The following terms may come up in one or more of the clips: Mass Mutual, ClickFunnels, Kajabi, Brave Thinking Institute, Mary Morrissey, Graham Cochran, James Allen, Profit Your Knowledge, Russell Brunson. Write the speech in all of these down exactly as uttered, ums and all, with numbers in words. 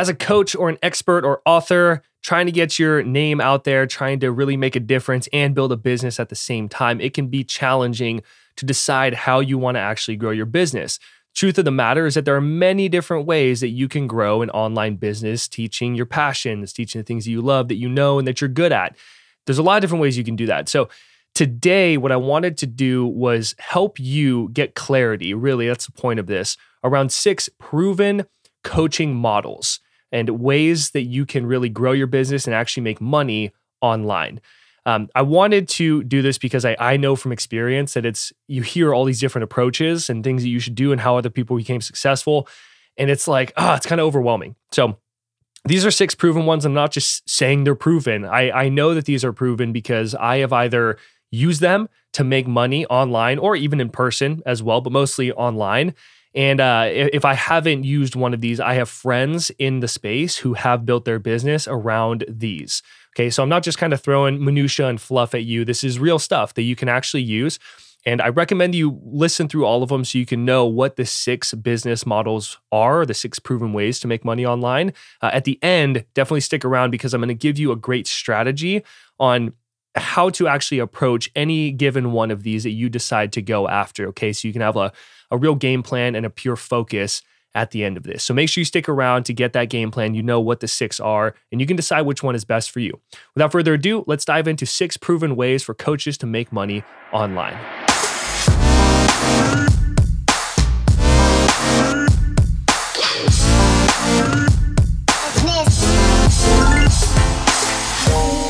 as a coach or an expert or author, trying to get your name out there, trying to really make a difference and build a business at the same time, it can be challenging to decide how you want to actually grow your business. Truth of the matter is that there are many different ways that you can grow an online business, teaching your passions, teaching the things that you love, that you know, and that you're good at. There's a lot of different ways you can do that. So today, what I wanted to do was help you get clarity, really, that's the point of this, around six proven coaching models and ways that you can really grow your business and actually make money online. Um, I wanted to do this because I, I know from experience that it's, you hear all these different approaches and things that you should do and how other people became successful. And it's like, ah, oh, it's kind of overwhelming. So these are six proven ones. I'm not just saying they're proven. I, I know that these are proven because I have either used them to make money online or even in person as well, but mostly online. And uh, if I haven't used one of these, I have friends in the space who have built their business around these. Okay, so I'm not just kind of throwing minutia and fluff at you. This is real stuff that you can actually use. And I recommend you listen through all of them so you can know what the six business models are, the six proven ways to make money online. Uh, at the end, definitely stick around because I'm going to give you a great strategy on how to actually approach any given one of these that you decide to go after, okay? So you can have a, a real game plan and a pure focus at the end of this. So make sure you stick around to get that game plan. You know what the six are, and you can decide which one is best for you. Without further ado, let's dive into six proven ways for coaches to make money online.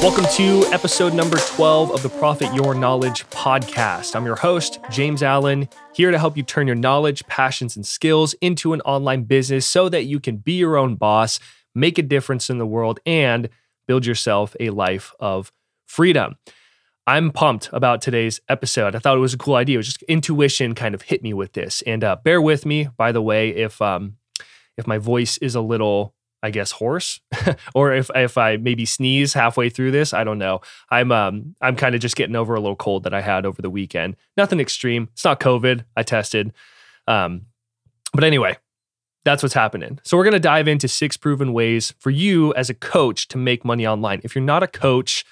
Welcome to episode number twelve of the Profit Your Knowledge podcast. I'm your host, James Allen, here to help you turn your knowledge, passions, and skills into an online business so that you can be your own boss, make a difference in the world, and build yourself a life of freedom. I'm pumped about today's episode. I thought it was a cool idea. It was just intuition kind of hit me with this. And uh, bear with me, by the way, if um, if my voice is a little, I guess, hoarse, or if if I maybe sneeze halfway through this, I don't know. I'm um I'm kind of just getting over a little cold that I had over the weekend. Nothing extreme. It's not COVID. I tested. Um, but anyway, that's what's happening. So we're going to dive into six proven ways for you as a coach to make money online. If you're not a coach,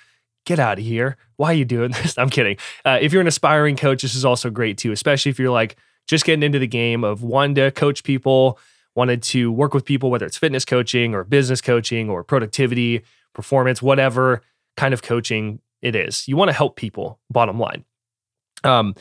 get out of here. Why are you doing this? I'm kidding. Uh, if you're an aspiring coach, this is also great too, especially if you're like just getting into the game of wanting to coach people, wanted to work with people, whether it's fitness coaching or business coaching or productivity, performance, whatever kind of coaching it is. You want to help people, bottom line. Um,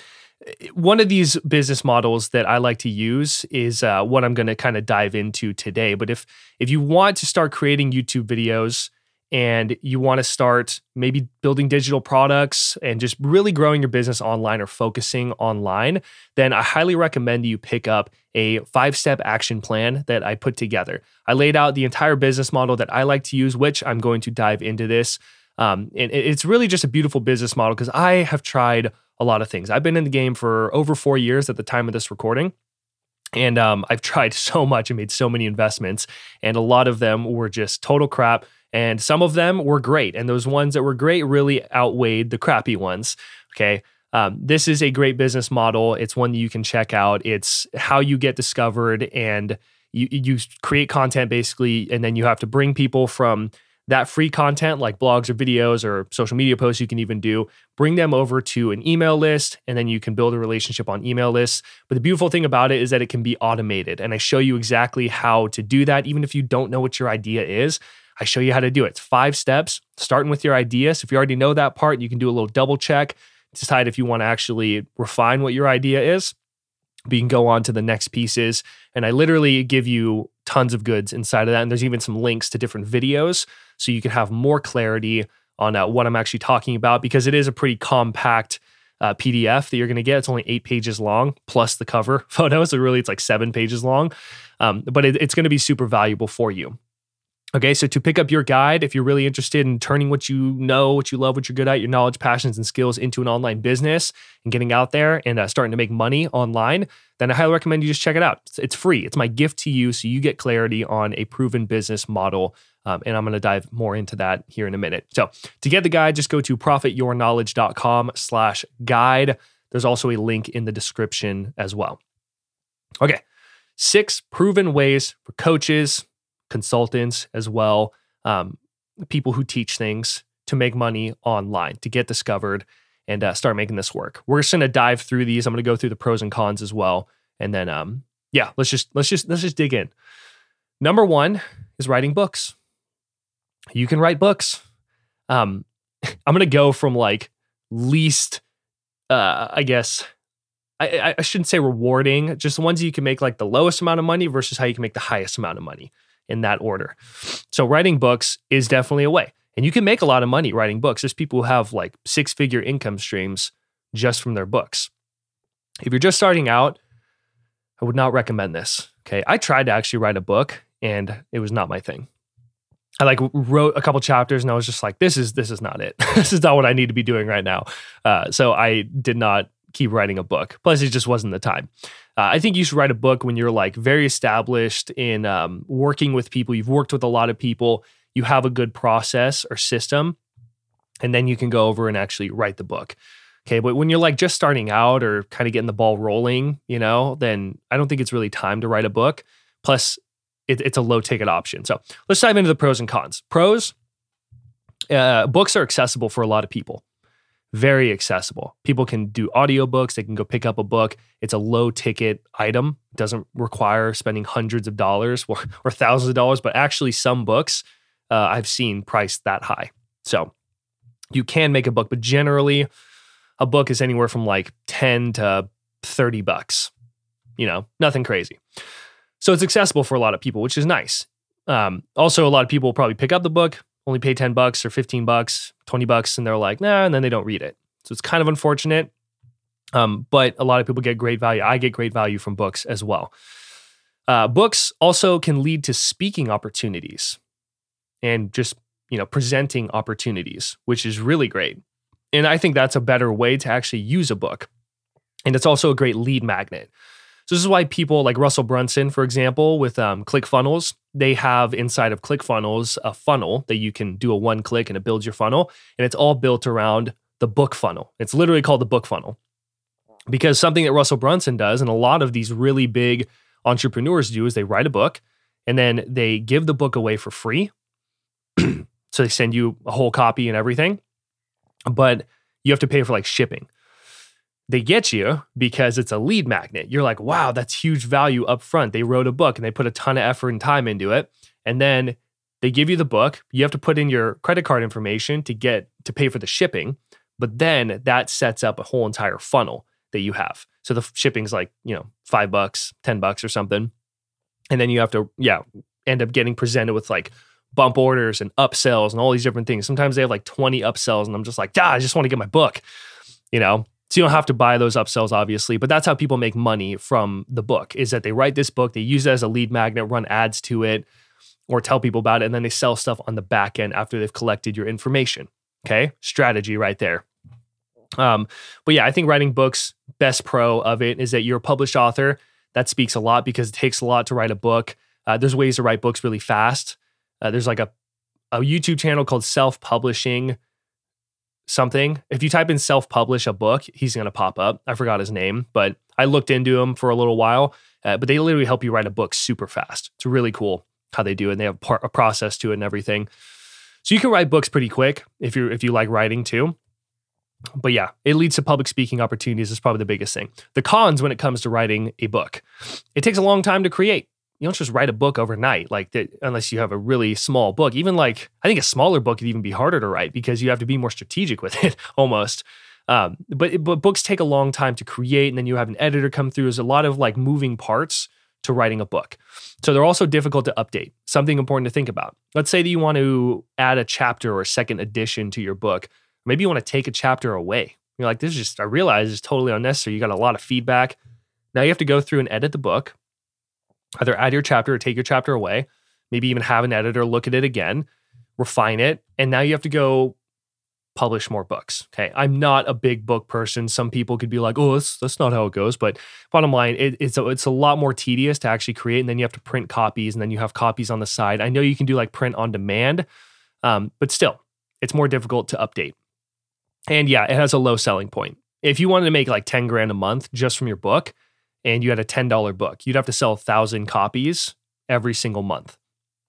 one of these business models that I like to use is uh, what I'm going to kind of dive into today. But if if you want to start creating YouTube videos and you want to start maybe building digital products and just really growing your business online or focusing online, then I highly recommend you pick up a five-step action plan that I put together. I laid out the entire business model that I like to use, which I'm going to dive into this. Um, and it's really just a beautiful business model because I have tried a lot of things. I've been in the game for over four years at the time of this recording. And um, I've tried so much and made so many investments. And a lot of them were just total crap. And some of them were great. And those ones that were great really outweighed the crappy ones. Okay. Um, this is a great business model. It's one that you can check out. It's how you get discovered and you, you create content basically. And then you have to bring people from that free content like blogs or videos or social media posts you can even do, bring them over to an email list, and then you can build a relationship on email lists. But the beautiful thing about it is that it can be automated. And I show you exactly how to do that. Even if you don't know what your idea is, I show you how to do it. It's five steps, starting with your idea. So if you already know that part, you can do a little double check, decide if you want to actually refine what your idea is, but you can go on to the next pieces. And I literally give you tons of goods inside of that. And there's even some links to different videos so you can have more clarity on uh, what I'm actually talking about, because it is a pretty compact uh, P D F that you're going to get. It's only eight pages long, plus the cover photos. So really, it's like seven pages long, um, but it, it's going to be super valuable for you. Okay, so to pick up your guide, if you're really interested in turning what you know, what you love, what you're good at, your knowledge, passions, and skills into an online business and getting out there and uh, starting to make money online, then I highly recommend you just check it out. It's, it's free. It's my gift to you so you get clarity on a proven business model. Um, and I'm going to dive more into that here in a minute. So to get the guide, just go to profityourknowledge.com slash guide. There's also a link in the description as well. Okay, six proven ways for coaches consultants as well, um, people who teach things to make money online, to get discovered and uh, start making this work. We're just going to dive through these. I'm going to go through the pros and cons as well. And then, um, yeah, let's just, let's just, let's just dig in. Number one is writing books. You can write books. Um, I'm going to go from like least, uh, I guess, I, I shouldn't say rewarding, just the ones you can make like the lowest amount of money versus how you can make the highest amount of money, in that order. So writing books is definitely a way. And you can make a lot of money writing books. There's people who have like six-figure income streams just from their books. If you're just starting out, I would not recommend this. Okay. I tried to actually write a book and it was not my thing. I like wrote a couple chapters and I was just like, this is, this is not it. This is not what I need to be doing right now. Uh, so I did not keep writing a book. Plus it just wasn't the time. Uh, I think you should write a book when you're like very established in um, working with people. You've worked with a lot of people. You have a good process or system, and then you can go over and actually write the book. Okay. But when you're like just starting out or kind of getting the ball rolling, you know, then I don't think it's really time to write a book. Plus it, it's a low ticket option. So let's dive into the pros and cons. Pros, uh, books are accessible for a lot of people. Very accessible. People can do audiobooks. They can go pick up a book. It's a low ticket item. It doesn't require spending hundreds of dollars or, or thousands of dollars, but actually some books uh, I've seen priced that high. So you can make a book, but generally a book is anywhere from like ten to thirty bucks, you know, nothing crazy. So it's accessible for a lot of people, which is nice. Um, also, a lot of people will probably pick up the book, only pay ten bucks or fifteen bucks, twenty bucks. And they're like, nah, and then they don't read it. So it's kind of unfortunate. Um, but a lot of people get great value. I get great value from books as well. Uh, books also can lead to speaking opportunities and just, you know, presenting opportunities, which is really great. And I think that's a better way to actually use a book. And it's also a great lead magnet. So this is why people like Russell Brunson, for example, with um, ClickFunnels, they have inside of ClickFunnels a funnel that you can do a one click and it builds your funnel. And it's all built around the book funnel. It's literally called the book funnel because something that Russell Brunson does and a lot of these really big entrepreneurs do is they write a book and then they give the book away for free. So they send you a whole copy and everything, but you have to pay for like shipping. They get you because it's a lead magnet. You're like, wow, that's huge value up front. They wrote a book and they put a ton of effort and time into it. And then they give you the book. You have to put in your credit card information to get to pay for the shipping. But then that sets up a whole entire funnel that you have. So the shipping's like, you know, five bucks, ten bucks or something. And then you have to, yeah, end up getting presented with like bump orders and upsells and all these different things. Sometimes they have like twenty upsells and I'm just like, ah, I just want to get my book, you know? So you don't have to buy those upsells, obviously, but that's how people make money from the book is that they write this book, they use it as a lead magnet, run ads to it, or tell people about it, and then they sell stuff on the back end after they've collected your information, okay? Strategy right there. Um, but yeah, I think writing books, best pro of it is that you're a published author. That speaks a lot because it takes a lot to write a book. Uh, there's ways to write books really fast. Uh, there's like a, a YouTube channel called Self-Publishing something. If you type in self-publish a book, he's going to pop up. I forgot his name, but I looked into him for a little while, uh, but they literally help you write a book super fast. It's really cool how they do it. And they have par- a process to it and everything. So you can write books pretty quick if you if you like writing too. But yeah, it leads to public speaking opportunities is probably the biggest thing. The cons when it comes to writing a book, it takes a long time to create. You don't just write a book overnight, like that, unless you have a really small book. Even like, I think a smaller book could even be harder to write because you have to be more strategic with it almost. Um, but, but books take a long time to create, and then you have an editor come through. There's a lot of like moving parts to writing a book. So they're also difficult to update. Something important to think about. Let's say that you want to add a chapter or a second edition to your book. Maybe you want to take a chapter away. You're like, this is just, I realize it's totally unnecessary. You got a lot of feedback. Now you have to go through and edit the book. Either add your chapter or take your chapter away, maybe even have an editor look at it again, refine it, and now you have to go publish more books. Okay, I'm not a big book person. Some people could be like, oh, that's, that's not how it goes. But bottom line, it, it's, a, it's a lot more tedious to actually create, and then you have to print copies, and then you have copies on the side. I know you can do like print on demand, um, but still, it's more difficult to update. And yeah, it has a low selling point. If you wanted to make like ten grand a month just from your book, and you had a ten dollar book, you'd have to sell a thousand copies every single month.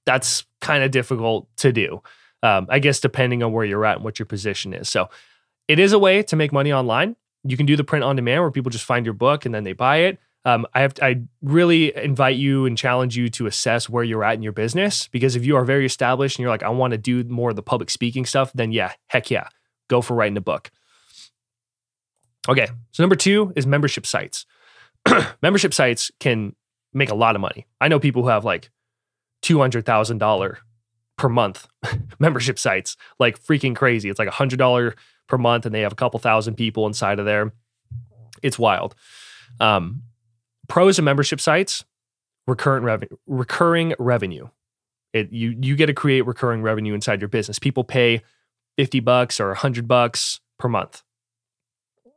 that's kind of difficult to do, um, I guess, depending on where you're at and what your position is. So it is a way to make money online. You can do the print on demand where people just find your book and then they buy it. Um, I have to, I really invite you and challenge you to assess where you're at in your business, because if you are very established and you're like, I want to do more of the public speaking stuff, then yeah, heck yeah, go for writing a book. Okay, so number two is membership sites. Membership sites can make a lot of money. I know people who have like two hundred thousand dollars per month membership sites, like freaking crazy. It's like one hundred dollars per month and they have a couple thousand people inside of there. It's wild. Um, Pros of membership sites, recurrent revenue, recurring revenue. It, you, you get to create recurring revenue inside your business. People pay fifty bucks or a hundred bucks per month.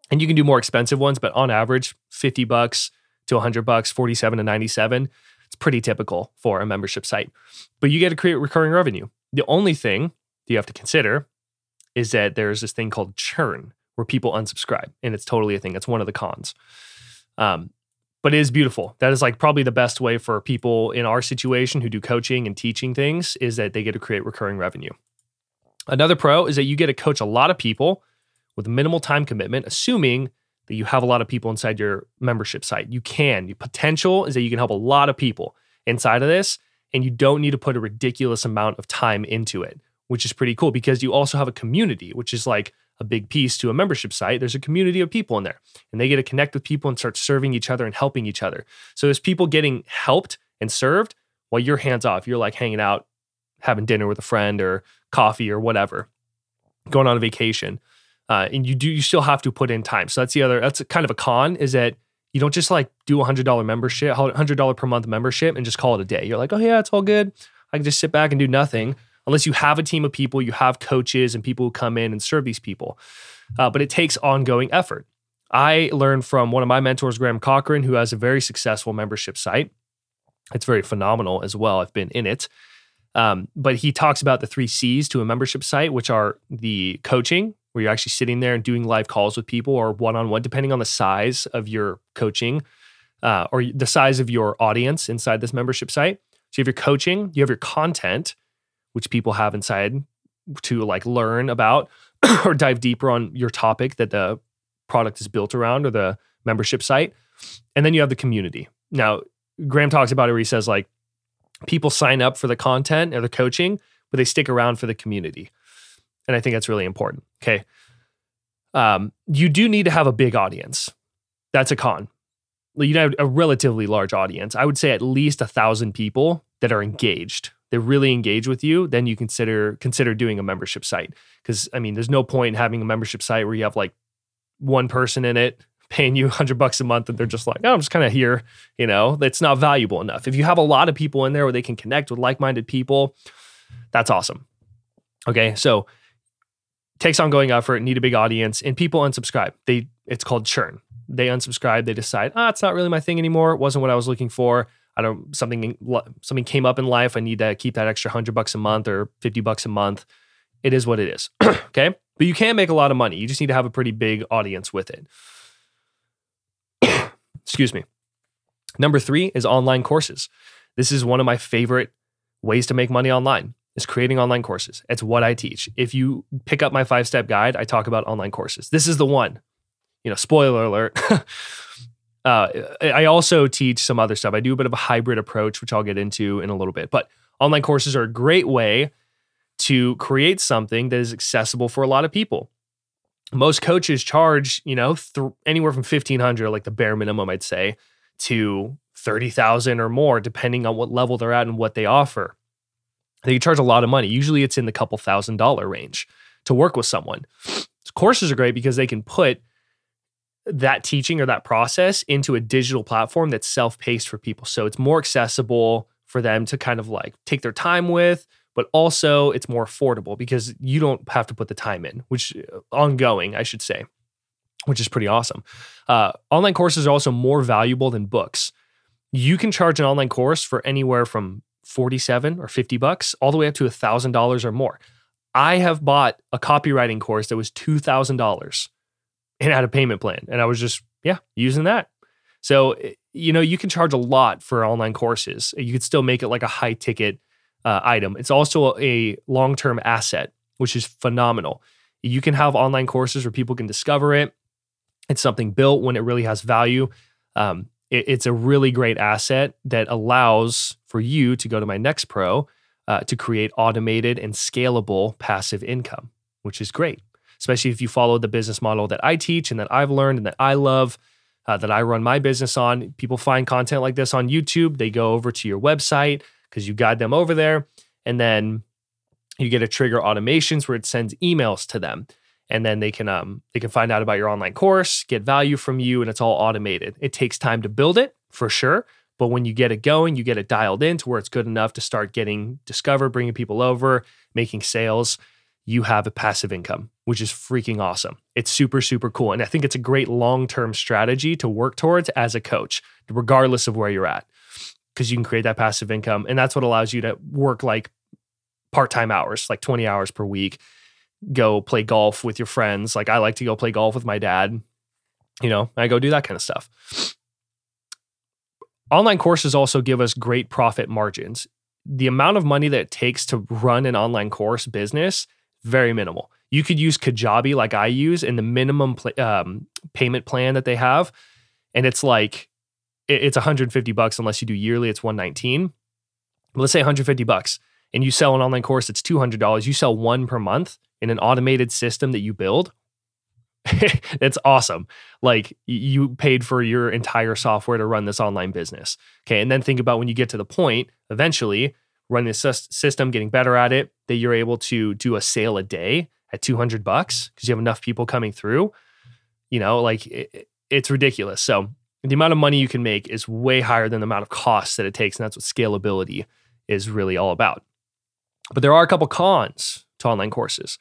And you can do more expensive ones, but on average, fifty bucks to a hundred bucks, forty-seven to ninety-seven. It's pretty typical for a membership site, but you get to create recurring revenue. The only thing that you have to consider is that there's this thing called churn where people unsubscribe, and it's totally a thing. It's one of the cons. Um, But it is beautiful. That is like probably the best way for people in our situation who do coaching and teaching things, is that they get to create recurring revenue. Another pro is that you get to coach a lot of people with minimal time commitment, assuming that you have a lot of people inside your membership site. You can. The potential is that you can help a lot of people inside of this, and you don't need to put a ridiculous amount of time into it, which is pretty cool because you also have a community, which is like a big piece to a membership site. There's a community of people in there and they get to connect with people and start serving each other and helping each other. So there's people getting helped and served while you're hands off. You're like hanging out, having dinner with a friend or coffee or whatever, going on a vacation. Uh, and you do, you still have to put in time. So that's the other, that's kind of a con, is that you don't just like do a hundred dollar membership, hundred dollar per month membership and just call it a day. You're like, oh yeah, it's all good. I can just sit back and do nothing. Unless you have a team of people, you have coaches and people who come in and serve these people. Uh, but it takes ongoing effort. I learned from one of my mentors, Graham Cochran, who has a very successful membership site. It's very phenomenal as well. I've been in it. Um, but he talks about the three C's to a membership site, which are the coaching, where you're actually sitting there and doing live calls with people or one-on-one, depending on the size of your coaching uh, or the size of your audience inside this membership site. So you have your coaching, you have your content, which people have inside to like learn about or dive deeper on your topic that the product is built around or the membership site. And then you have the community. Now, Graham talks about it where he says like people sign up for the content or the coaching, but they stick around for the community. And I think that's really important. Okay. Um, you do need to have a big audience. That's a con. You have a relatively large audience. I would say at least a thousand people that are engaged. They really engage with you, then you consider consider doing a membership site. Because, I mean, there's no point in having a membership site where you have like one person in it paying you a hundred bucks a month and they're just like, oh, I'm just kind of here, you know, that's not valuable enough. If you have a lot of people in there where they can connect with like-minded people, that's awesome. Okay, so takes ongoing effort, need a big audience, and people unsubscribe. They It's called churn. They unsubscribe, they decide, ah, oh, it's not really my thing anymore. It wasn't what I was looking for. I don't, something, something came up in life. I need to keep that extra hundred bucks a month or fifty bucks a month. It is what it is. Okay. But you can make a lot of money. You just need to have a pretty big audience with it. Excuse me. Number three is online courses. This is one of my favorite ways to make money online, is creating online courses. It's what I teach. If you pick up my five-step guide, I talk about online courses. This is the one, you know, spoiler alert. Uh, I also teach some other stuff. I do a bit of a hybrid approach, which I'll get into in a little bit. But online courses are a great way to create something that is accessible for a lot of people. Most coaches charge, you know, th- anywhere from fifteen hundred, like the bare minimum, I'd say, to thirty thousand or more, depending on what level they're at and what they offer. They charge a lot of money. Usually it's in the couple thousand dollar range to work with someone. So courses are great because they can put that teaching or that process into a digital platform that's self-paced for people. So it's more accessible for them to kind of like take their time with, but also it's more affordable because you don't have to put the time in, which ongoing, I should say, which is pretty awesome. Uh, online courses are also more valuable than books. You can charge an online course for anywhere from forty-seven or fifty bucks all the way up to a thousand dollars or more. I have bought a copywriting course that was two thousand dollars. And had a payment plan. And I was just, yeah, using that. So, you know, you can charge a lot for online courses. You could still make it like a high ticket uh, item. It's also a long-term asset, which is phenomenal. You can have online courses where people can discover it. It's something built when it really has value. Um, it, it's a really great asset that allows for you to go to my next pro uh, to create automated and scalable passive income, which is great, especially if you follow the business model that I teach and that I've learned and that I love, uh, that I run my business on. People find content like this on YouTube. They go over to your website because you guide them over there. And then you get a trigger automations where it sends emails to them. And then they can um they can find out about your online course, get value from you, and it's all automated. It takes time to build it, for sure. But when you get it going, you get it dialed in to where it's good enough to start getting discovered, bringing people over, making sales. You have a passive income, which is freaking awesome. It's super, super cool. And I think it's a great long-term strategy to work towards as a coach, regardless of where you're at, because you can create that passive income. And that's what allows you to work like part-time hours, like twenty hours per week. Go play golf with your friends. Like I like to go play golf with my dad. You know, I go do that kind of stuff. Online courses also give us great profit margins. The amount of money that it takes to run an online course business, very minimal. You could use Kajabi like I use in the minimum pl- um, payment plan that they have. And it's like, it, it's one hundred fifty bucks unless you do yearly, it's one nineteen. But let's say one hundred fifty bucks. And you sell an online course that's two hundred dollars, you sell one per month in an automated system that you build. It's awesome. Like you paid for your entire software to run this online business. Okay. And then think about when you get to the point, eventually running this system, getting better at it, that you're able to do a sale a day at two hundred bucks because you have enough people coming through, you know, like it, it's ridiculous. So the amount of money you can make is way higher than the amount of costs that it takes. And that's what scalability is really all about. But there are a couple cons to online courses.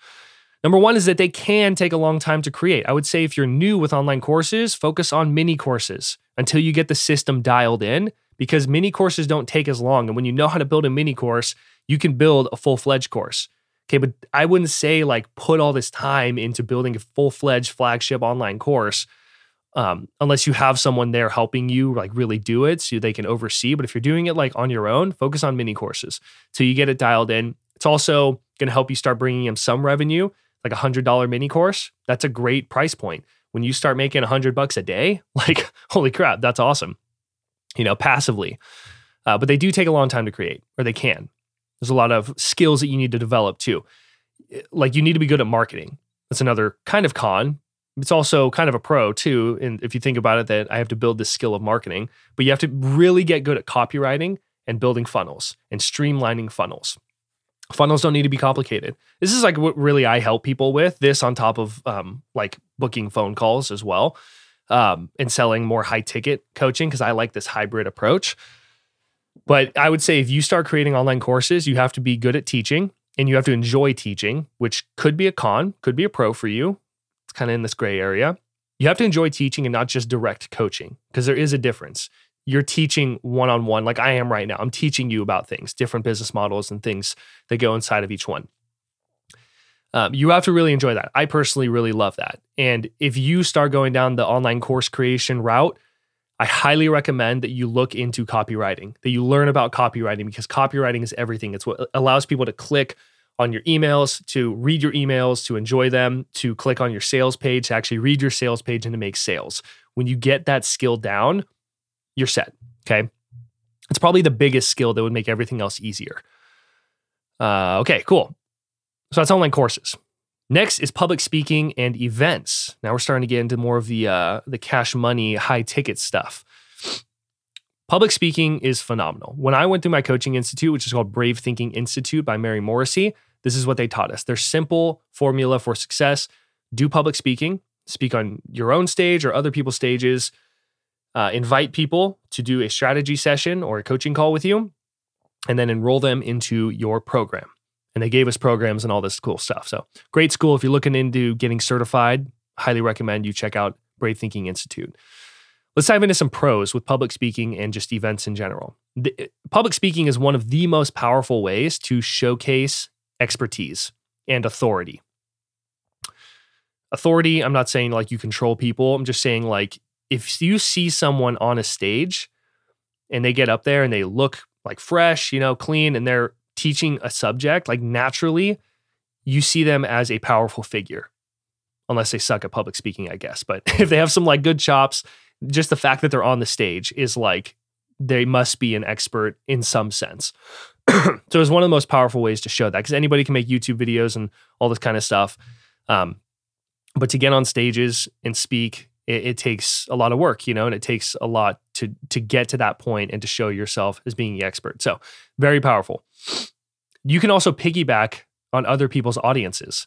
Number one is that they can take a long time to create. I would say if you're new with online courses, focus on mini courses until you get the system dialed in, because mini courses don't take as long. And when you know how to build a mini course, you can build a full-fledged course. Okay, but I wouldn't say like put all this time into building a full-fledged flagship online course um, unless you have someone there helping you like really do it so they can oversee. But if you're doing it like on your own, focus on mini courses till you get it dialed in. It's also going to help you start bringing in some revenue, like a one hundred dollars mini course. That's a great price point. When you start making one hundred bucks a day, like, holy crap, that's awesome, you know, passively. Uh, but they do take a long time to create, or they can. There's a lot of skills that you need to develop too. Like you need to be good at marketing. That's another kind of con. It's also kind of a pro too. And if you think about it, that I have to build this skill of marketing, but you have to really get good at copywriting and building funnels and streamlining funnels. Funnels don't need to be complicated. This is like what really I help people with, this on top of um, like booking phone calls as well um, and selling more high ticket coaching because I like this hybrid approach. But I would say if you start creating online courses, you have to be good at teaching and you have to enjoy teaching, which could be a con, could be a pro for you. It's kind of in this gray area. You have to enjoy teaching and not just direct coaching because there is a difference. You're teaching one-on-one like I am right now. I'm teaching you about things, different business models and things that go inside of each one. Um, you have to really enjoy that. I personally really love that. And if you start going down the online course creation route, I highly recommend that you look into copywriting, that you learn about copywriting because copywriting is everything. It's what allows people to click on your emails, to read your emails, to enjoy them, to click on your sales page, to actually read your sales page and to make sales. When you get that skill down, you're set, okay? It's probably the biggest skill that would make everything else easier. Uh, okay, cool. So that's online courses. Next is public speaking and events. Now we're starting to get into more of the uh, the cash money, high ticket stuff. Public speaking is phenomenal. When I went through my coaching institute, which is called Brave Thinking Institute by Mary Morrissey, this is what they taught us. Their simple formula for success: do public speaking, speak on your own stage or other people's stages, Uh, invite people to do a strategy session or a coaching call with you, and then enroll them into your program. And they gave us programs and all this cool stuff. So great school. If you're looking into getting certified, highly recommend you check out Brave Thinking Institute. Let's dive into some pros with public speaking and just events in general. The, public speaking is one of the most powerful ways to showcase expertise and authority. Authority, I'm not saying like you control people. I'm just saying like, if you see someone on a stage and they get up there and they look like fresh, you know, clean, and they're teaching a subject, like naturally, you see them as a powerful figure. Unless they suck at public speaking, I guess. But if they have some like good chops, just the fact that they're on the stage is like, they must be an expert in some sense. So it's one of the most powerful ways to show that, because anybody can make YouTube videos and all this kind of stuff. Um, but to get on stages and speak, it, it takes a lot of work, you know, and it takes a lot to to get to that point and to show yourself as being the expert. So very powerful. You can also piggyback on other people's audiences.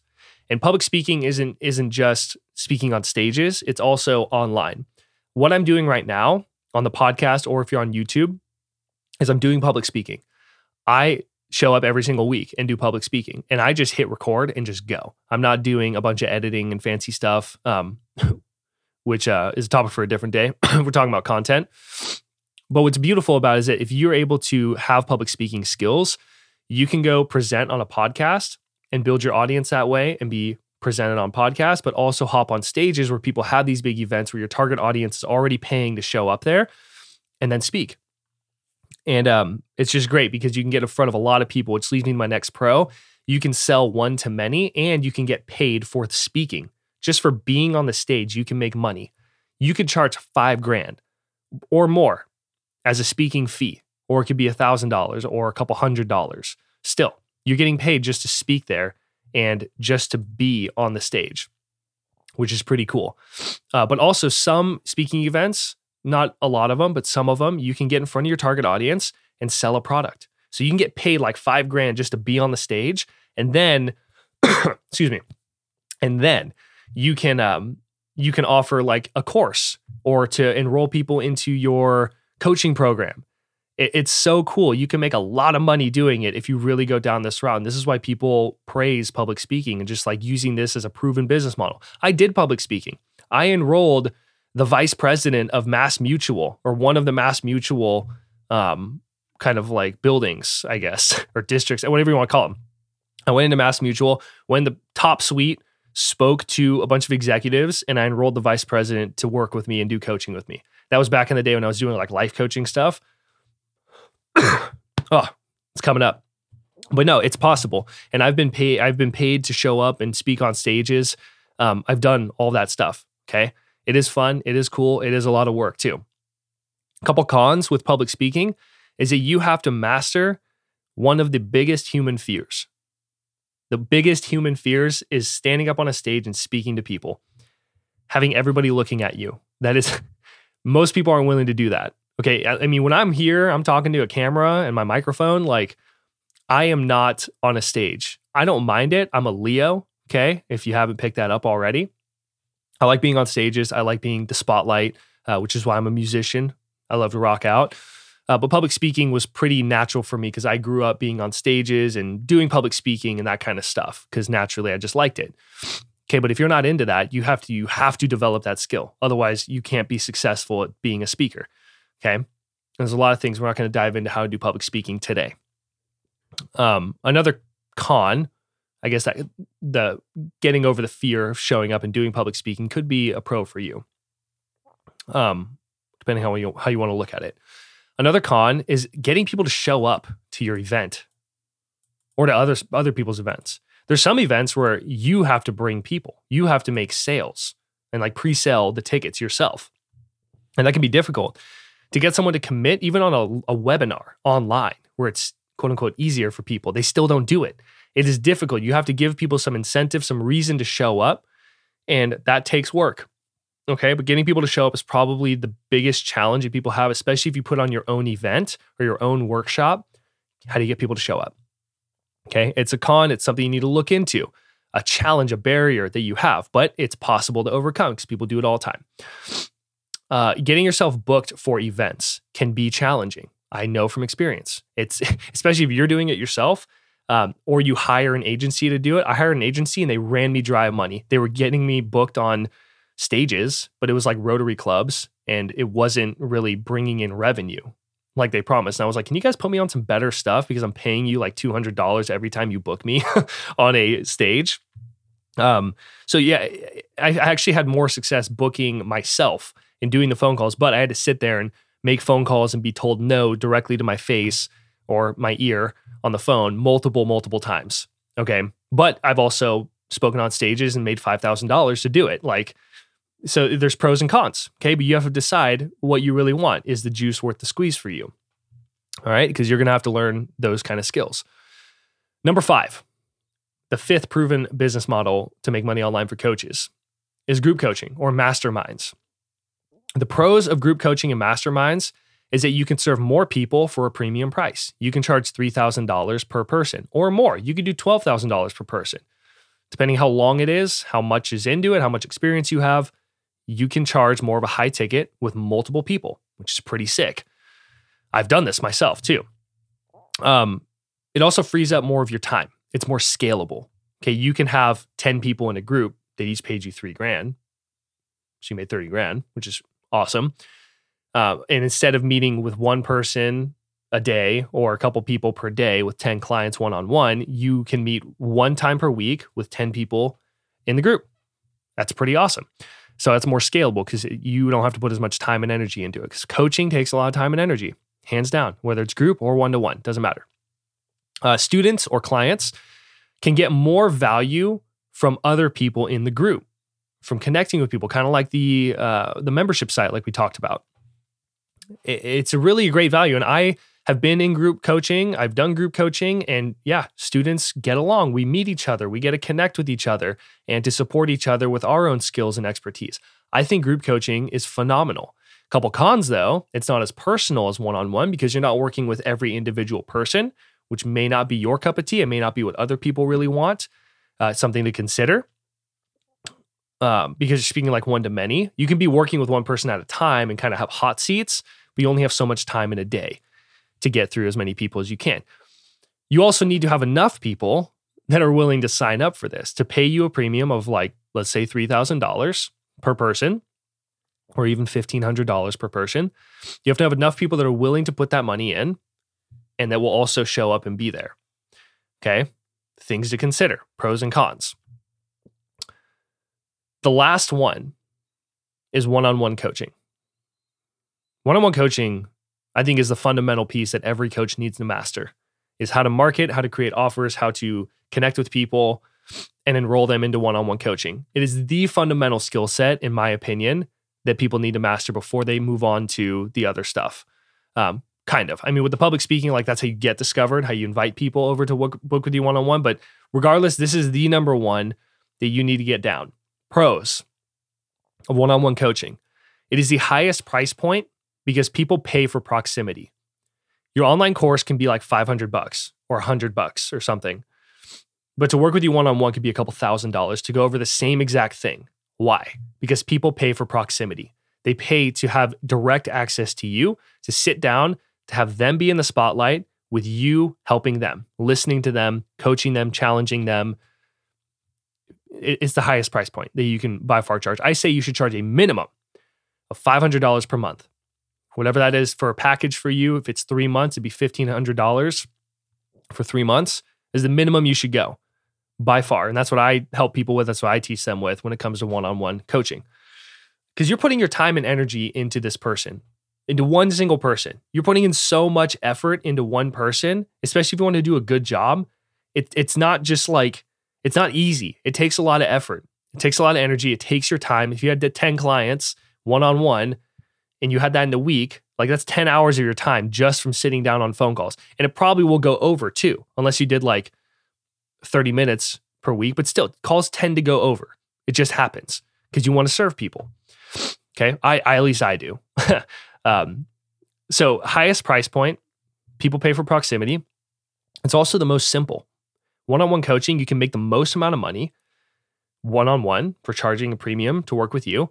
And public speaking isn't isn't just speaking on stages, it's also online. What I'm doing right now on the podcast, or if you're on YouTube, is I'm doing public speaking. I show up every single week and do public speaking, and I just hit record and just go. I'm not doing a bunch of editing and fancy stuff, um, which uh, is a topic for a different day. We're talking about content. But what's beautiful about it is that if you're able to have public speaking skills, you can go present on a podcast and build your audience that way and be presented on podcasts, but also hop on stages where people have these big events where your target audience is already paying to show up there and then speak. And um, it's just great because you can get in front of a lot of people, which leads me to my next pro. You can sell one to many, and you can get paid for speaking. Just for being on the stage, you can make money. You could charge five grand or more as a speaking fee, or it could be a thousand dollars or a couple hundred dollars. Still, you're getting paid just to speak there and just to be on the stage, which is pretty cool. Uh, but also some speaking events, not a lot of them, but some of them, you can get in front of your target audience and sell a product. So you can get paid like five grand just to be on the stage. And then, excuse me, and then you can um, you can offer like a course or to enroll people into your coaching program. It, it's so cool. You can make a lot of money doing it if you really go down this route. And this is why people praise public speaking and just like using this as a proven business model. I did public speaking. I enrolled the vice president of Mass Mutual, or one of the Mass Mutual um, kind of like buildings, I guess, or districts, whatever you want to call them. I went into Mass Mutual, went in the top suite, spoke to a bunch of executives, and I enrolled the vice president to work with me and do coaching with me. That was back in the day when I was doing like life coaching stuff. Oh, it's coming up. But no, it's possible. And I've been paid, I've been paid to show up and speak on stages. Um, I've done all that stuff. Okay. It is fun. It is cool. It is a lot of work too. A couple cons with public speaking is that you have to master one of the biggest human fears. The biggest human fears is standing up on a stage and speaking to people, having everybody looking at you. That is, most people aren't willing to do that. Okay. I mean, when I'm here, I'm talking to a camera and my microphone, like I am not on a stage. I don't mind it. I'm a Leo. Okay. If you haven't picked that up already. I like being on stages. I like being the spotlight, uh, which is why I'm a musician. I love to rock out. Uh, but public speaking was pretty natural for me because I grew up being on stages and doing public speaking and that kind of stuff because naturally I just liked it. Okay, but if you're not into that, you have to you have to develop that skill. Otherwise, you can't be successful at being a speaker. Okay? There's a lot of things. We're not going to dive into how to do public speaking today. Um, another con, I guess that the getting over the fear of showing up and doing public speaking could be a pro for you, um, depending on how you, how you want to look at it. Another con is getting people to show up to your event or to other, other people's events. There's some events where you have to bring people. You have to make sales and like pre-sell the tickets yourself. And that can be difficult to get someone to commit even on a, a webinar online where it's quote unquote easier for people. They still don't do it. It is difficult. You have to give people some incentive, some reason to show up, and that takes work. Okay, but getting people to show up is probably the biggest challenge that people have, especially if you put on your own event or your own workshop. How do you get people to show up? Okay, it's a con. It's something you need to look into, a challenge, a barrier that you have, but it's possible to overcome because people do it all the time. Uh, getting yourself booked for events can be challenging. I know from experience. It's especially if you're doing it yourself. Um, or you hire an agency to do it. I hired an agency and they ran me dry of money. They were getting me booked on stages, but it was like Rotary clubs and it wasn't really bringing in revenue like they promised. And I was like, can you guys put me on some better stuff because I'm paying you like two hundred dollars every time you book me on a stage. Um, so yeah, I, I actually had more success booking myself and doing the phone calls, but I had to sit there and make phone calls and be told no directly to my face or my ear on the phone multiple, multiple times. Okay. But I've also spoken on stages and made five thousand dollars to do it. Like, so there's pros and cons. Okay. But you have to decide what you really want. Is the juice worth the squeeze for you? All right. Because you're going to have to learn those kind of skills. Number five, the fifth proven business model to make money online for coaches is group coaching or masterminds. The pros of group coaching and masterminds is that you can serve more people for a premium price. You can charge three thousand dollars per person or more. You can do twelve thousand dollars per person. Depending how long it is, how much is into it, how much experience you have, you can charge more of a high ticket with multiple people, which is pretty sick. I've done this myself too. Um, it also frees up more of your time. It's more scalable. Okay, you can have ten people in a group that each paid you three grand. So you made thirty grand, which is awesome. Uh, and instead of meeting with one person a day or a couple people per day with ten clients one-on-one, you can meet one time per week with ten people in the group. That's pretty awesome. So that's more scalable because you don't have to put as much time and energy into it, because coaching takes a lot of time and energy, hands down, whether it's group or one-to-one, doesn't matter. Uh, students or clients can get more value from other people in the group, from connecting with people, kind of like the uh, the membership site like we talked about. It's a really great value. And I have been in group coaching. I've done group coaching. And yeah, students get along. We meet each other. We get to connect with each other and to support each other with our own skills and expertise. I think group coaching is phenomenal. Couple cons though, it's not as personal as one-on-one because you're not working with every individual person, which may not be your cup of tea. It may not be what other people really want. Uh, something to consider. Um, because you're speaking like one to many, you can be working with one person at a time and kind of have hot seats, but you only have so much time in a day to get through as many people as you can. You also need to have enough people that are willing to sign up for this to pay you a premium of, like, let's say three thousand dollars per person or even fifteen hundred dollars per person. You have to have enough people that are willing to put that money in and that will also show up and be there. Okay. Things to consider, pros and cons. The last one is one-on-one coaching. One-on-one coaching, I think, is the fundamental piece that every coach needs to master, is how to market, how to create offers, how to connect with people, and enroll them into one-on-one coaching. It is the fundamental skill set, in my opinion, that people need to master before they move on to the other stuff. Um, kind of. I mean, with the public speaking, like, that's how you get discovered, how you invite people over to work, book with you one-on-one. But regardless, this is the number one that you need to get down. Pros of one-on-one coaching. It is the highest price point because people pay for proximity. Your online course can be like five hundred bucks or one hundred bucks or something. But to work with you one-on-one could be a couple thousand dollars to go over the same exact thing. Why? Because people pay for proximity. They pay to have direct access to you, to sit down, to have them be in the spotlight with you helping them, listening to them, coaching them, challenging them. It's the highest price point that you can by far charge. I say you should charge a minimum of five hundred dollars per month. Whatever that is for a package for you, if it's three months, it'd be fifteen hundred dollars for three months is the minimum you should go by far. And that's what I help people with. That's what I teach them with when it comes to one-on-one coaching. Because you're putting your time and energy into this person, into one single person. You're putting in so much effort into one person, especially if you want to do a good job. It, it's not just like, It's not easy. It takes a lot of effort. It takes a lot of energy. It takes your time. If you had the ten clients one-on-one and you had that in a week, like, that's ten hours of your time just from sitting down on phone calls. And it probably will go over too, unless you did like thirty minutes per week, but still, calls tend to go over. It just happens because you want to serve people. Okay. I, I at least I do. um, so highest price point, people pay for proximity. It's also the most simple. One-on-one coaching, you can make the most amount of money one-on-one for charging a premium to work with you.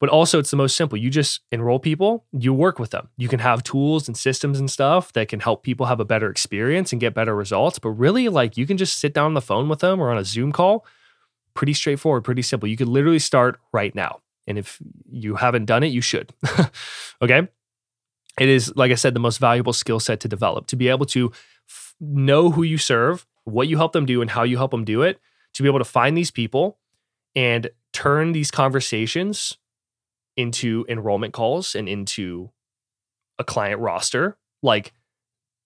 But also, it's the most simple. You just enroll people, you work with them. You can have tools and systems and stuff that can help people have a better experience and get better results. But really, like, you can just sit down on the phone with them or on a Zoom call. Pretty straightforward, pretty simple. You could literally start right now. And if you haven't done it, you should. Okay? It is, like I said, the most valuable skill set to develop, to be able to f- know who you serve, what you help them do and how you help them do it, to be able to find these people and turn these conversations into enrollment calls and into a client roster. Like,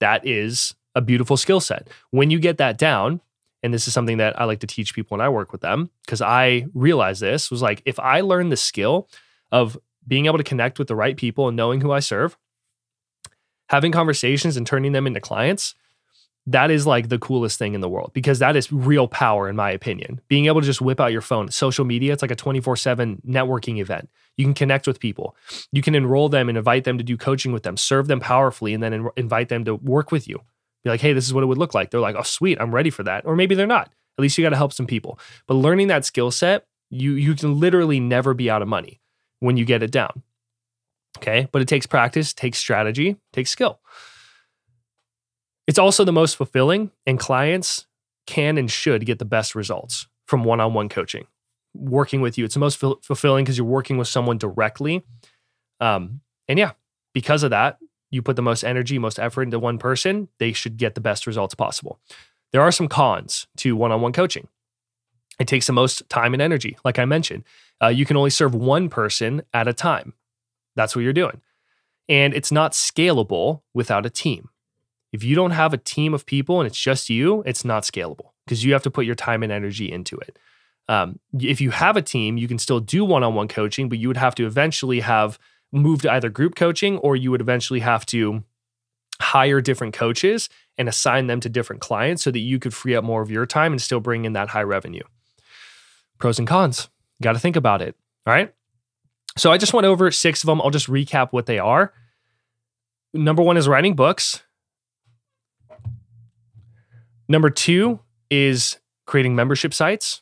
That is a beautiful skill set. When you get that down, and this is something that I like to teach people when I work with them, because I realized this was like, if I learn the skill of being able to connect with the right people and knowing who I serve, having conversations and turning them into clients, that is like the coolest thing in the world, because that is real power, in my opinion. Being able to just whip out your phone, social media, it's like a twenty-four seven networking event. You can connect with people. You can enroll them and invite them to do coaching with them, serve them powerfully, and then in- invite them to work with you. Be like, hey, this is what it would look like. They're like, oh, sweet, I'm ready for that. Or maybe they're not. At least you got to help some people. But learning that skill set, you you can literally never be out of money when you get it down. Okay, but it takes practice, takes strategy, takes skill. It's also the most fulfilling, and clients can and should get the best results from one-on-one coaching. Working with you, it's the most ful- fulfilling because you're working with someone directly. Um, and yeah, because of that, you put the most energy, most effort into one person, they should get the best results possible. There are some cons to one-on-one coaching. It takes the most time and energy. Like I mentioned, uh, you can only serve one person at a time. That's what you're doing. And it's not scalable without a team. If you don't have a team of people and it's just you, it's not scalable because you have to put your time and energy into it. Um, if you have a team, you can still do one-on-one coaching, but you would have to eventually have move to either group coaching, or you would eventually have to hire different coaches and assign them to different clients so that you could free up more of your time and still bring in that high revenue. Pros and cons. Got to think about it. All right. So I just went over six of them. I'll just recap what they are. Number one is writing books. Number two is creating membership sites.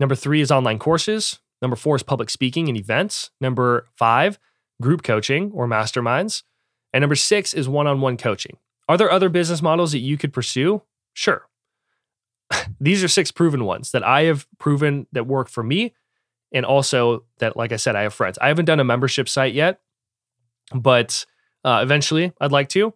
Number three is online courses. Number four is public speaking and events. Number five, group coaching or masterminds. And number six is one-on-one coaching. Are there other business models that you could pursue? Sure. These are six proven ones that I have proven that work for me. And also that, like I said, I have friends. I haven't done a membership site yet, but uh, eventually I'd like to.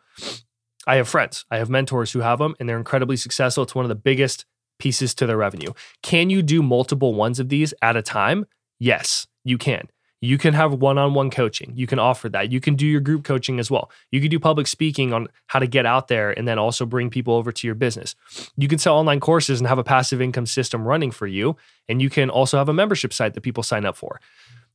I have friends. I have mentors who have them, and they're incredibly successful. It's one of the biggest pieces to their revenue. Can you do multiple ones of these at a time? Yes, you can. You can have one-on-one coaching. You can offer that. You can do your group coaching as well. You can do public speaking on how to get out there and then also bring people over to your business. You can sell online courses and have a passive income system running for you. And you can also have a membership site that people sign up for.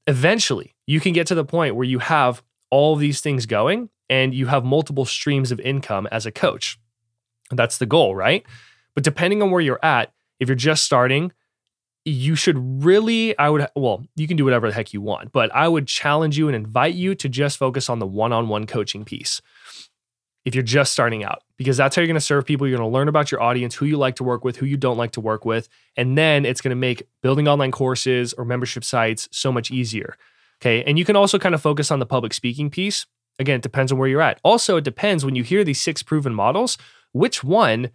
Eventually, you can get to the point where you have all these things going and you have multiple streams of income as a coach. That's the goal, right? But depending on where you're at, if you're just starting, you should really, I would, well, you can do whatever the heck you want, but I would challenge you and invite you to just focus on the one-on-one coaching piece if you're just starting out, because that's how you're going to serve people. You're going to learn about your audience, who you like to work with, who you don't like to work with, and then it's going to make building online courses or membership sites so much easier, okay? And you can also kind of focus on the public speaking piece. Again, it depends on where you're at. Also, it depends when you hear these six proven models, which one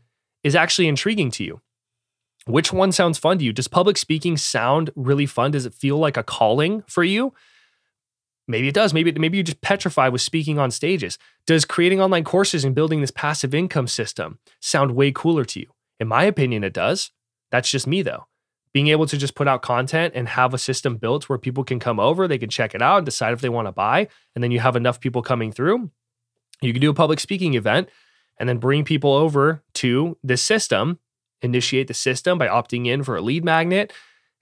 is actually intriguing to you? Which one sounds fun to you? Does public speaking sound really fun? Does it feel like a calling for you? Maybe it does. Maybe, maybe you're just petrified with speaking on stages. Does creating online courses and building this passive income system sound way cooler to you? In my opinion, it does. That's just me though. Being able to just put out content and have a system built where people can come over, they can check it out and decide if they want to buy. And then you have enough people coming through. You can do a public speaking event and then bring people over to this system, initiate the system by opting in for a lead magnet,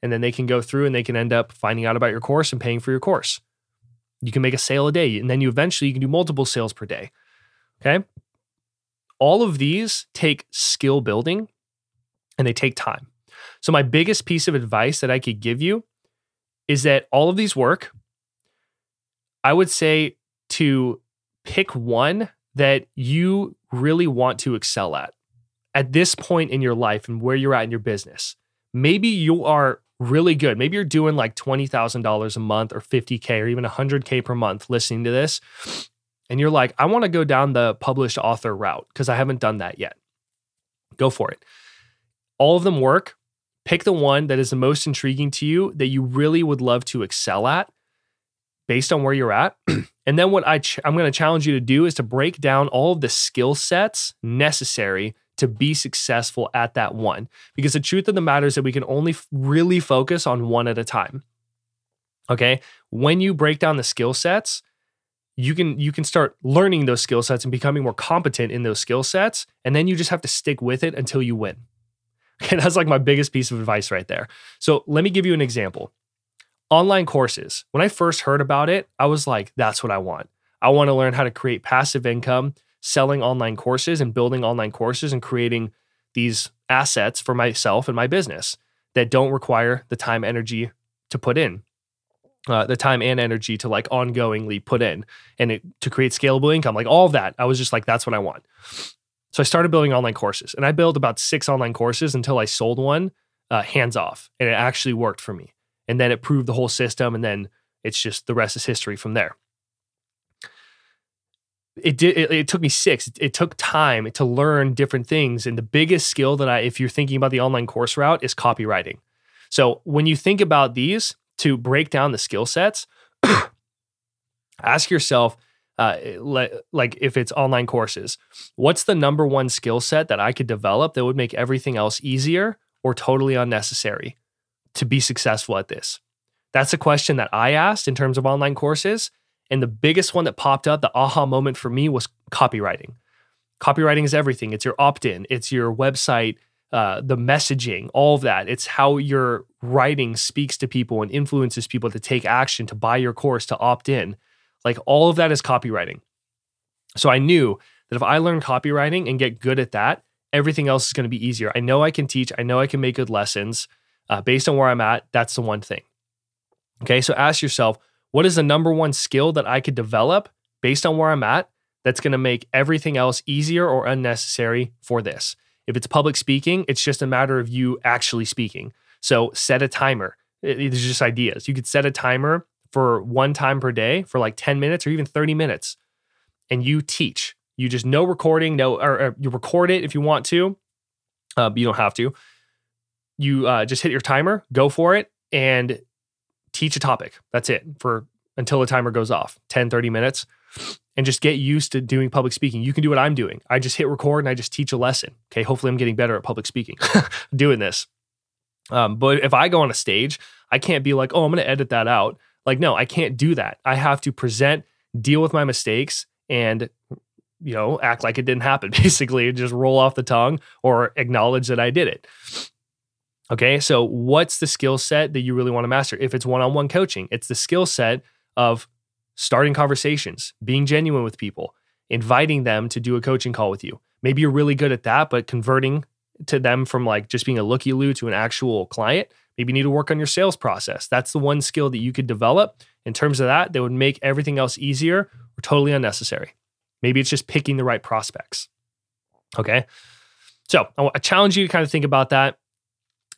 and then they can go through and they can end up finding out about your course and paying for your course. You can make a sale a day, and then you eventually you can do multiple sales per day, okay? All of these take skill building, and they take time. So my biggest piece of advice that I could give you is that all of these work. I would say to pick one that you really want to excel at at this point in your life and where you're at in your business. Maybe you are really good. Maybe you're doing like twenty thousand dollars a month or fifty K or even one hundred K per month listening to this. And you're like, I want to go down the published author route because I haven't done that yet. Go for it. All of them work. Pick the one that is the most intriguing to you that you really would love to excel at based on where you're at. And then what I ch- I'm going to challenge you to do is to break down all of the skill sets necessary to be successful at that one. Because the truth of the matter is that we can only f- really focus on one at a time. Okay? When you break down the skill sets, you can you can start learning those skill sets and becoming more competent in those skill sets. And then you just have to stick with it until you win. Okay, that's like my biggest piece of advice right there. So let me give you an example. Online courses. When I first heard about it, I was like, that's what I want. I want to learn how to create passive income, selling online courses and building online courses and creating these assets for myself and my business that don't require the time, energy to put in, uh, the time and energy to like ongoingly put in and it, to create scalable income, like all of that. I was just like, that's what I want. So I started building online courses and I built about six online courses until I sold one uh, hands off and it actually worked for me. And then it proved the whole system and then it's just the rest is history from there. It did. It, it took me six. It took time to learn different things. And the biggest skill that I, if you're thinking about the online course route, is copywriting. So when you think about these to break down the skill sets, ask yourself, uh, le- like if it's online courses, what's the number one skill set that I could develop that would make everything else easier or totally unnecessary to be successful at this? That's a question that I asked in terms of online courses. And the biggest one that popped up, the aha moment for me, was copywriting. Copywriting is everything. It's your opt-in. It's your website, uh, the messaging, all of that. It's how your writing speaks to people and influences people to take action, to buy your course, to opt in. Like all of that is copywriting. So I knew that if I learn copywriting and get good at that, everything else is going to be easier. I know I can teach. I know I can make good lessons. Uh, based on where I'm at, that's the one thing. Okay, so ask yourself, what is the number one skill that I could develop based on where I'm at that's going to make everything else easier or unnecessary for this? If it's public speaking, it's just a matter of you actually speaking. So set a timer. It's just ideas. You could set a timer for one time per day for like ten minutes or even thirty minutes and you teach. You just no recording, no, or, or you record it if you want to, uh, but you don't have to. You uh, just hit your timer, go for it, and teach a topic. That's it for until the timer goes off, ten, thirty minutes, and just get used to doing public speaking. You can do what I'm doing. I just hit record and I just teach a lesson. Okay, hopefully I'm getting better at public speaking, doing this. Um, but if I go on a stage, I can't be like, oh, I'm going to edit that out. Like, no, I can't do that. I have to present, deal with my mistakes, and you know, act like it didn't happen, basically, just roll off the tongue or acknowledge that I did it. Okay, so what's the skill set that you really want to master? If it's one-on-one coaching, it's the skill set of starting conversations, being genuine with people, inviting them to do a coaching call with you. Maybe you're really good at that, but converting to them from like just being a looky-loo to an actual client, maybe you need to work on your sales process. That's the one skill that you could develop in terms of that that would make everything else easier or totally unnecessary. Maybe it's just picking the right prospects, okay? So I challenge you to kind of think about that.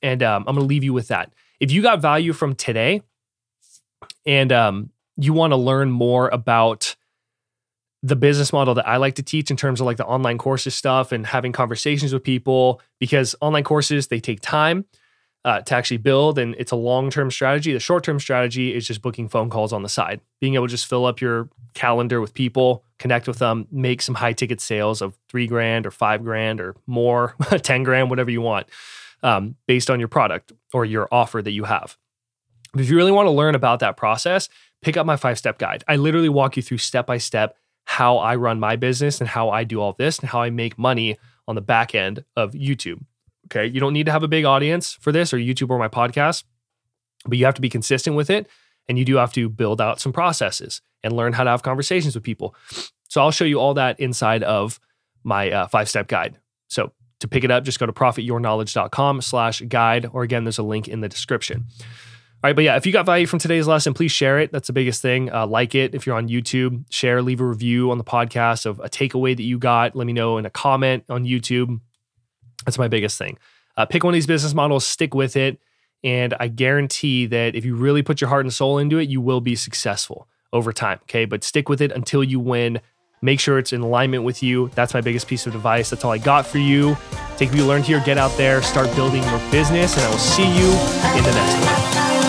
And um, I'm going to leave you with that. If you got value from today and um, you want to learn more about the business model that I like to teach in terms of like the online courses stuff and having conversations with people, because online courses, they take time uh, to actually build and it's a long-term strategy. The short-term strategy is just booking phone calls on the side, being able to just fill up your calendar with people, connect with them, make some high-ticket sales of three grand or five grand or more, ten grand, whatever you want. Um, based on your product or your offer that you have. If you really want to learn about that process, pick up my five-step guide. I literally walk you through step-by-step how I run my business and how I do all this and how I make money on the back end of YouTube. Okay, you don't need to have a big audience for this or YouTube or my podcast, but you have to be consistent with it and you do have to build out some processes and learn how to have conversations with people. So I'll show you all that inside of my uh, five-step guide. So to pick it up, just go to profityourknowledge.com slash guide. Or again, there's a link in the description. All right, but yeah, if you got value from today's lesson, please share it. That's the biggest thing. Uh, like it. If you're on YouTube, share, leave a review on the podcast of a takeaway that you got. Let me know in a comment on YouTube. That's my biggest thing. Uh, pick one of these business models, stick with it. And I guarantee that if you really put your heart and soul into it, you will be successful over time. Okay, but stick with it until you win. Make sure it's in alignment with you. That's my biggest piece of advice. That's all I got for you. Take what you learned here, get out there, start building your business, and I will see you in the next one.